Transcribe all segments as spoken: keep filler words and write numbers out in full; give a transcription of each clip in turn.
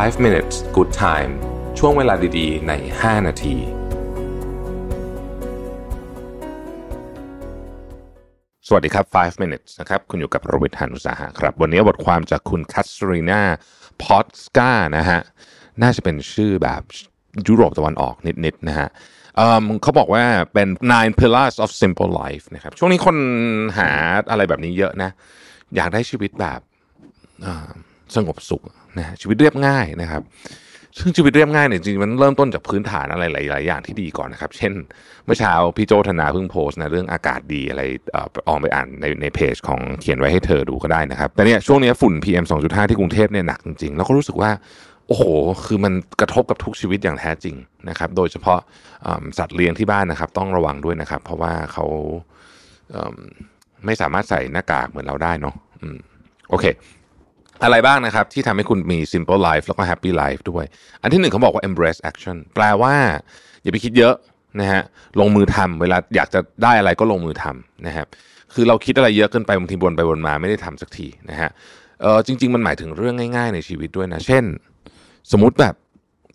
five minutes good time ช่วงเวลาดีๆในห้านาทีสวัสดีครับfive minutes นะครับคุณอยู่กับโรบิทหานุสาหะครับวันนี้บทความจากคุณคัสรีนาพอดสกานะฮะน่าจะเป็นชื่อแบบยุโรปตะวันออกนิดๆนะฮะเขาบอกว่าเป็น Nine Pillars of Simple Life นะครับช่วงนี้คนหาอะไรแบบนี้เยอะนะอยากได้ชีวิตแบบสงบสุขนะชีวิตเรียบง่ายนะครับซึ่งชีวิตเรียบง่ายเนี่ยจริงๆมันเริ่มต้นจากพื้นฐานอะไรหลายๆอย่างที่ดีก่อนนะครับเช่นเมื่อเช้าพี่โจธนาเพิ่งโพสต์นะเรื่องอากาศดีอะไรเอ่อออกไปอ่านในในเพจของเขียนไว้ให้เธอดูก็ได้นะครับแต่เนี่ยช่วงนี้ฝุ่น พี เอ็ม สองจุดห้า ที่กรุงเทพเนี่ยหนักจริงๆแล้วก็รู้สึกว่าโอ้โหคือมันกระทบกับทุกชีวิตอย่างแท้จริงนะครับโดยเฉพาะสัตว์เลี้ยงที่บ้านนะครับต้องระวังด้วยนะครับเพราะว่าเขาไม่สามารถใส่หน้ากากเหมือนเราได้เนาะโอเคอะไรบ้างนะครับที่ทำให้คุณมี simple life แล้วก็ happy life ด้วยอันที่หนึ่งเขาบอกว่า embrace action แปลว่าอย่าไปคิดเยอะนะฮะลงมือทำเวลาอยากจะได้อะไรก็ลงมือทำนะครับคือเราคิดอะไรเยอะเกินไปบางทีวนไปวนมาไม่ได้ทำสักทีนะฮะเออจริงๆมันหมายถึงเรื่องง่ายๆในชีวิตด้วยนะเช่นสมมุติแบบ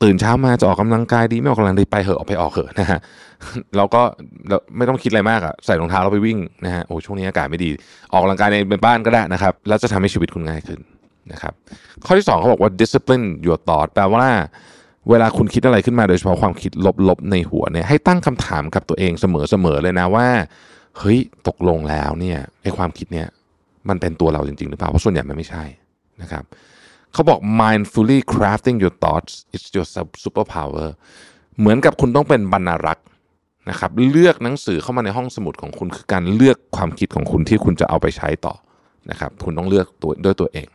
ตื่นเช้ามาจะออกกำลังกายดีไม่ออกกำลังดีไปเหอะออกไปออกเหอะนะฮะเราก็ไม่ต้องคิดอะไรมากอะใส่รองเท้าแล้วไปวิ่งนะฮะโอ้ช่วงนี้อากาศไม่ดีออกกำลังกายในบ้านก็ได้นะครับแล้วจะทำให้ชีวิตคุณง่ายขึ้นนะครับข้อที่สองเขาบอกว่า discipline your thought แปลว่าเวลาคุณคิดอะไรขึ้นมาโดยเฉพาะความคิดลบๆในหัวเนี่ยให้ตั้งคำถามกับตัวเองเสมอๆเลยนะว่าเฮ้ยตกลงแล้วเนี่ยไอ้ความคิดเนี่ยมันเป็นตัวเราจริงๆหรือเปล่าเพราะส่วนใหญ่มันไม่ใช่นะครับเขาบอก mindfully crafting your thoughts is your superpower เหมือนกับคุณต้องเป็นบรรณารักษ์นะครับเลือกหนังสือเข้ามาในห้องสมุดของคุณคือการเลือกความคิดของคุณที่คุณจะเอาไปใช้ต่อนะครับคุณต้องเลือกตัวด้วยตัวเอง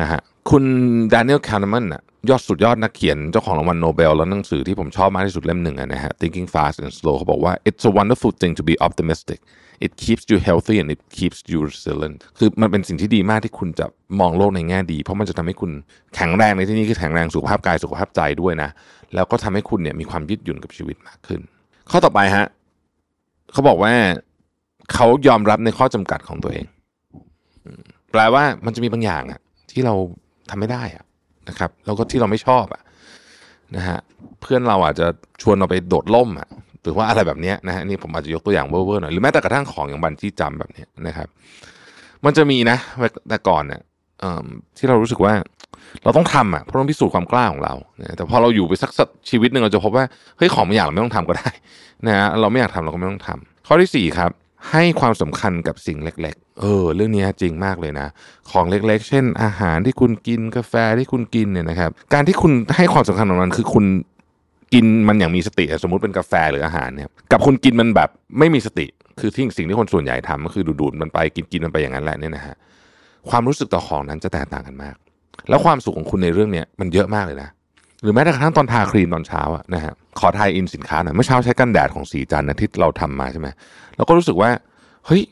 นะฮะคุณแดเนียล แคลแมนนะยอดสุดยอดนักเขียนเจ้าของรางวัลโนเบลแล้วหนังสือที่ผมชอบมากที่สุดเล่มหนึ่งนะฮะ Thinking Fast and Slow เขาบอกว่า it's a wonderful thing to be optimistic it keeps you healthy and it keeps you resilient คือมันเป็นสิ่งที่ดีมากที่คุณจะมองโลกในแง่ดีเพราะมันจะทำให้คุณแข็งแรงในที่นี้คือแข็งแรงสุขภาพกายสุขภาพใจด้วยนะแล้วก็ทำให้คุณเนี่ยมีความยืดหยุ่นกับชีวิตมากขึ้นข้อต่อไปฮะเขาบอกว่าเขายอมรับในข้อจำกัดของตัวเองแปลว่ามันจะมีบางอย่างอะที่เราทำไม่ได้อะนะครับแล้วก็ที่เราไม่ชอบอะนะฮะเพื่อนเราอาจจะชวนเราไปโดดล่มอะหรือว่าอะไรแบบนี้นะฮะนี่ผมอาจจะยกตัวอย่างเว่อร์ๆหน่อยหรือแม้แต่กระทั่งของอย่างบันจี้จัมป์แบบนี้นะครับมันจะมีนะแต่ก่อนเนี่ยที่เรารู้สึกว่าเราต้องทำอะเพราะต้องพิสูจน์ความกล้าของเราแต่พอเราอยู่ไปสักชีวิตนึงเราจะพบว่าเฮ้ยของบางอย่างเราไม่ต้องทำก็ได้นะฮะเราไม่อยากทำเราก็ไม่ต้องทำข้อที่สี่ครับให้ความสำคัญกับสิ่งเล็กๆเออเรื่องนี้จริงมากเลยนะของเล็กๆเช่นอาหารที่คุณกินกาแฟที่คุณกินเนี่ยนะครับการที่คุณให้ความสำคัญกับมันคือคุณกินมันอย่างมีสติสมมุติเป็นกาแฟหรืออาหารเนี่ยกับคุณกินมันแบบไม่มีสติคือที่สิ่งที่คนส่วนใหญ่ทำก็คือดูดมันไปกินกินมันไปอย่างนั้นแหละเนี่ยนะฮะความรู้สึกต่อของนั้นจะแตกต่างกันมากแล้วความสุขของคุณในเรื่องเนี้ยมันเยอะมากเลยนะหรือแม้แต่กระทั่งตอนทาครีมตอนเช้าอะนะฮะขอทายอินสินค้าหน่อยเมื่อเช้าใช้กันแดดของสีจันทร์นะที่เราทำมาใช่ไหมเราก็รู้สึกว่าเฮ้ย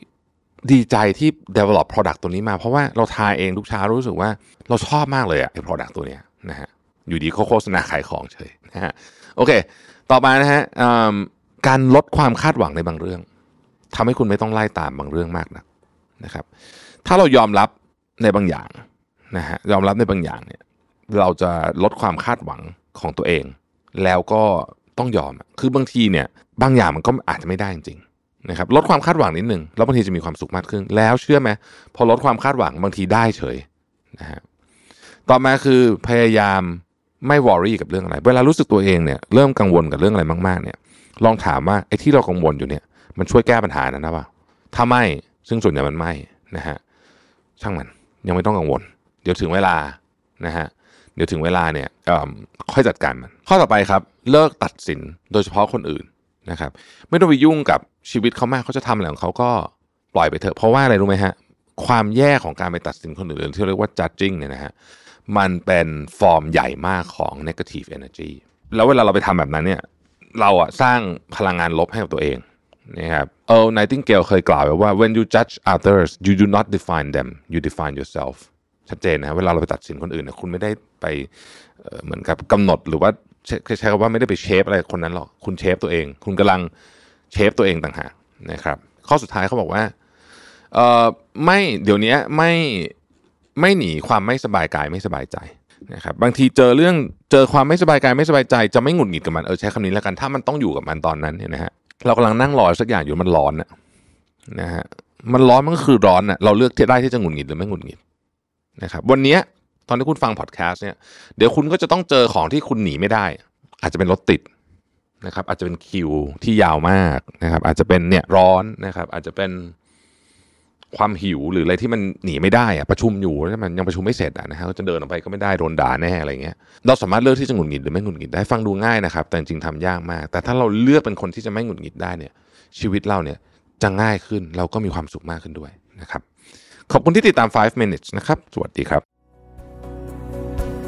ดีใจที่ develop product ตัวนี้มาเพราะว่าเราทาเองทุกเช้ารู้สึกว่าเราชอบมากเลยอะไอ้ product ตัวเนี้ยนะฮะอยู่ดีโฆษณาขายของเฉยนะฮะโอเคต่อมานะฮะการลดความคาดหวังในบางเรื่องทำให้คุณไม่ต้องไล่ตามบางเรื่องมากนักนะครับถ้าเรายอมรับในบางอย่างนะฮะยอมรับในบางอย่างเนี่ยเราจะลดความคาดหวังของตัวเองแล้วก็ต้องยอมคือบางทีเนี่ยบางอย่างมันก็อาจจะไม่ได้จริงๆนะครับลดความคาดหวังนิดนึงแล้วบางทีจะมีความสุขมากขึ้นแล้วเชื่อไหมพอลดความคาดหวังบางทีได้เฉยนะฮะต่อมาคือพยายามไม่วอรี่กับเรื่องอะไรเวลารู้สึกตัวเองเนี่ยเริ่มกังวลกับเรื่องอะไรมากๆเนี่ยลองถามว่าไอ้ที่เรากังวลอยู่เนี่ยมันช่วยแก้ปัญหานั้นหรือเปล่าถ้าไม่ซึ่งส่วนใหญ่มันไม่นะฮะช่างมันยังไม่ต้องกังวลเดี๋ยวถึงเวลานะฮะเดี๋ยวถึงเวลาเนี่ยค่อยจัดการมันข้อต่อไปครับเลิกตัดสินโดยเฉพาะคนอื่นนะครับไม่ต้องไปยุ่งกับชีวิตเขามากเขาจะทำอะไรของเขาก็ปล่อยไปเถอะเพราะว่าอะไรรู้ไหมฮะความแย่ของการไปตัดสินคนอื่นที่เรียกว่า judging เนี่ยนะฮะมันเป็นฟอร์มใหญ่มากของ negative energy แล้วเวลาเราไปทำแบบนั้นเนี่ยเราอะสร้างพลังงานลบให้กับตัวเองนะครับเออไนติงเกลเคยกล่าวไว้ว่า when you judge others you do not define them you define yourselfชัดเจนนะเวลาเราไปตัดสินคนอื่นนะคุณไม่ได้ไป เอ่อ เหมือนกับกำหนดหรือว่าใช้คำว่าไม่ได้ไปเชฟอะไรคนนั้นหรอกคุณเชฟตัวเองคุณกำลังเชฟตัวเองต่างหากนะครับข้อสุดท้ายเขาบอกว่าเอ่อไม่เดี๋ยวนี้ไม่ ไม่หนีความไม่สบายกายไม่สบายใจนะครับบางทีเจอเรื่องเจอความไม่สบายกายไม่สบายใจจะไม่หงุดหงิดกับมันเออใช้คำนี้แล้วกันถ้ามันต้องอยู่กับมันตอนนั้นเนี่ยนะฮะเรากำลังนั่งรอสักอย่างอยู่มันร้อนนะนะฮะมันร้อนมันก็คือร้อนนะเราเลือกที่ได้ที่จะหงุดหงิดหรือไม่หงุดหงิดนะครับวันนี้ตอนที่คุณฟังพอดแคสต์เนี่ยเดี๋ยวคุณก็จะต้องเจอของที่คุณหนีไม่ได้อาจจะเป็นรถติดนะครับอาจจะเป็นคิวที่ยาวมากนะครับอาจจะเป็นเนี่ยร้อนนะครับอาจจะเป็นความหิวหรืออะไรที่มันหนีไม่ได้อะประชุมอยู่แล้วมันยังประชุมไม่เสร็จอ่ะนะฮะก็จะเดินออกไปก็ไม่ได้โดนด่าแน่อะไรเงี้ยเราสามารถเลือกที่จะหงุดหงิดหรือไม่หงุดหงิดได้ฟังดูง่ายนะครับแต่จริงๆทำยากมากแต่ถ้าเราเลือกเป็นคนที่จะไม่หงุดหงิดได้เนี่ยชีวิตเราเนี่ยจะง่ายขึ้นเราก็มีความสุขมากขึ้นด้วยนะครับขอบคุณที่ติดตามไฟว์ minutes นะครับสวัสดีครับ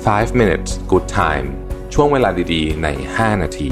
ไฟว์ minutes good time ช่วงเวลาดีๆในห้านาที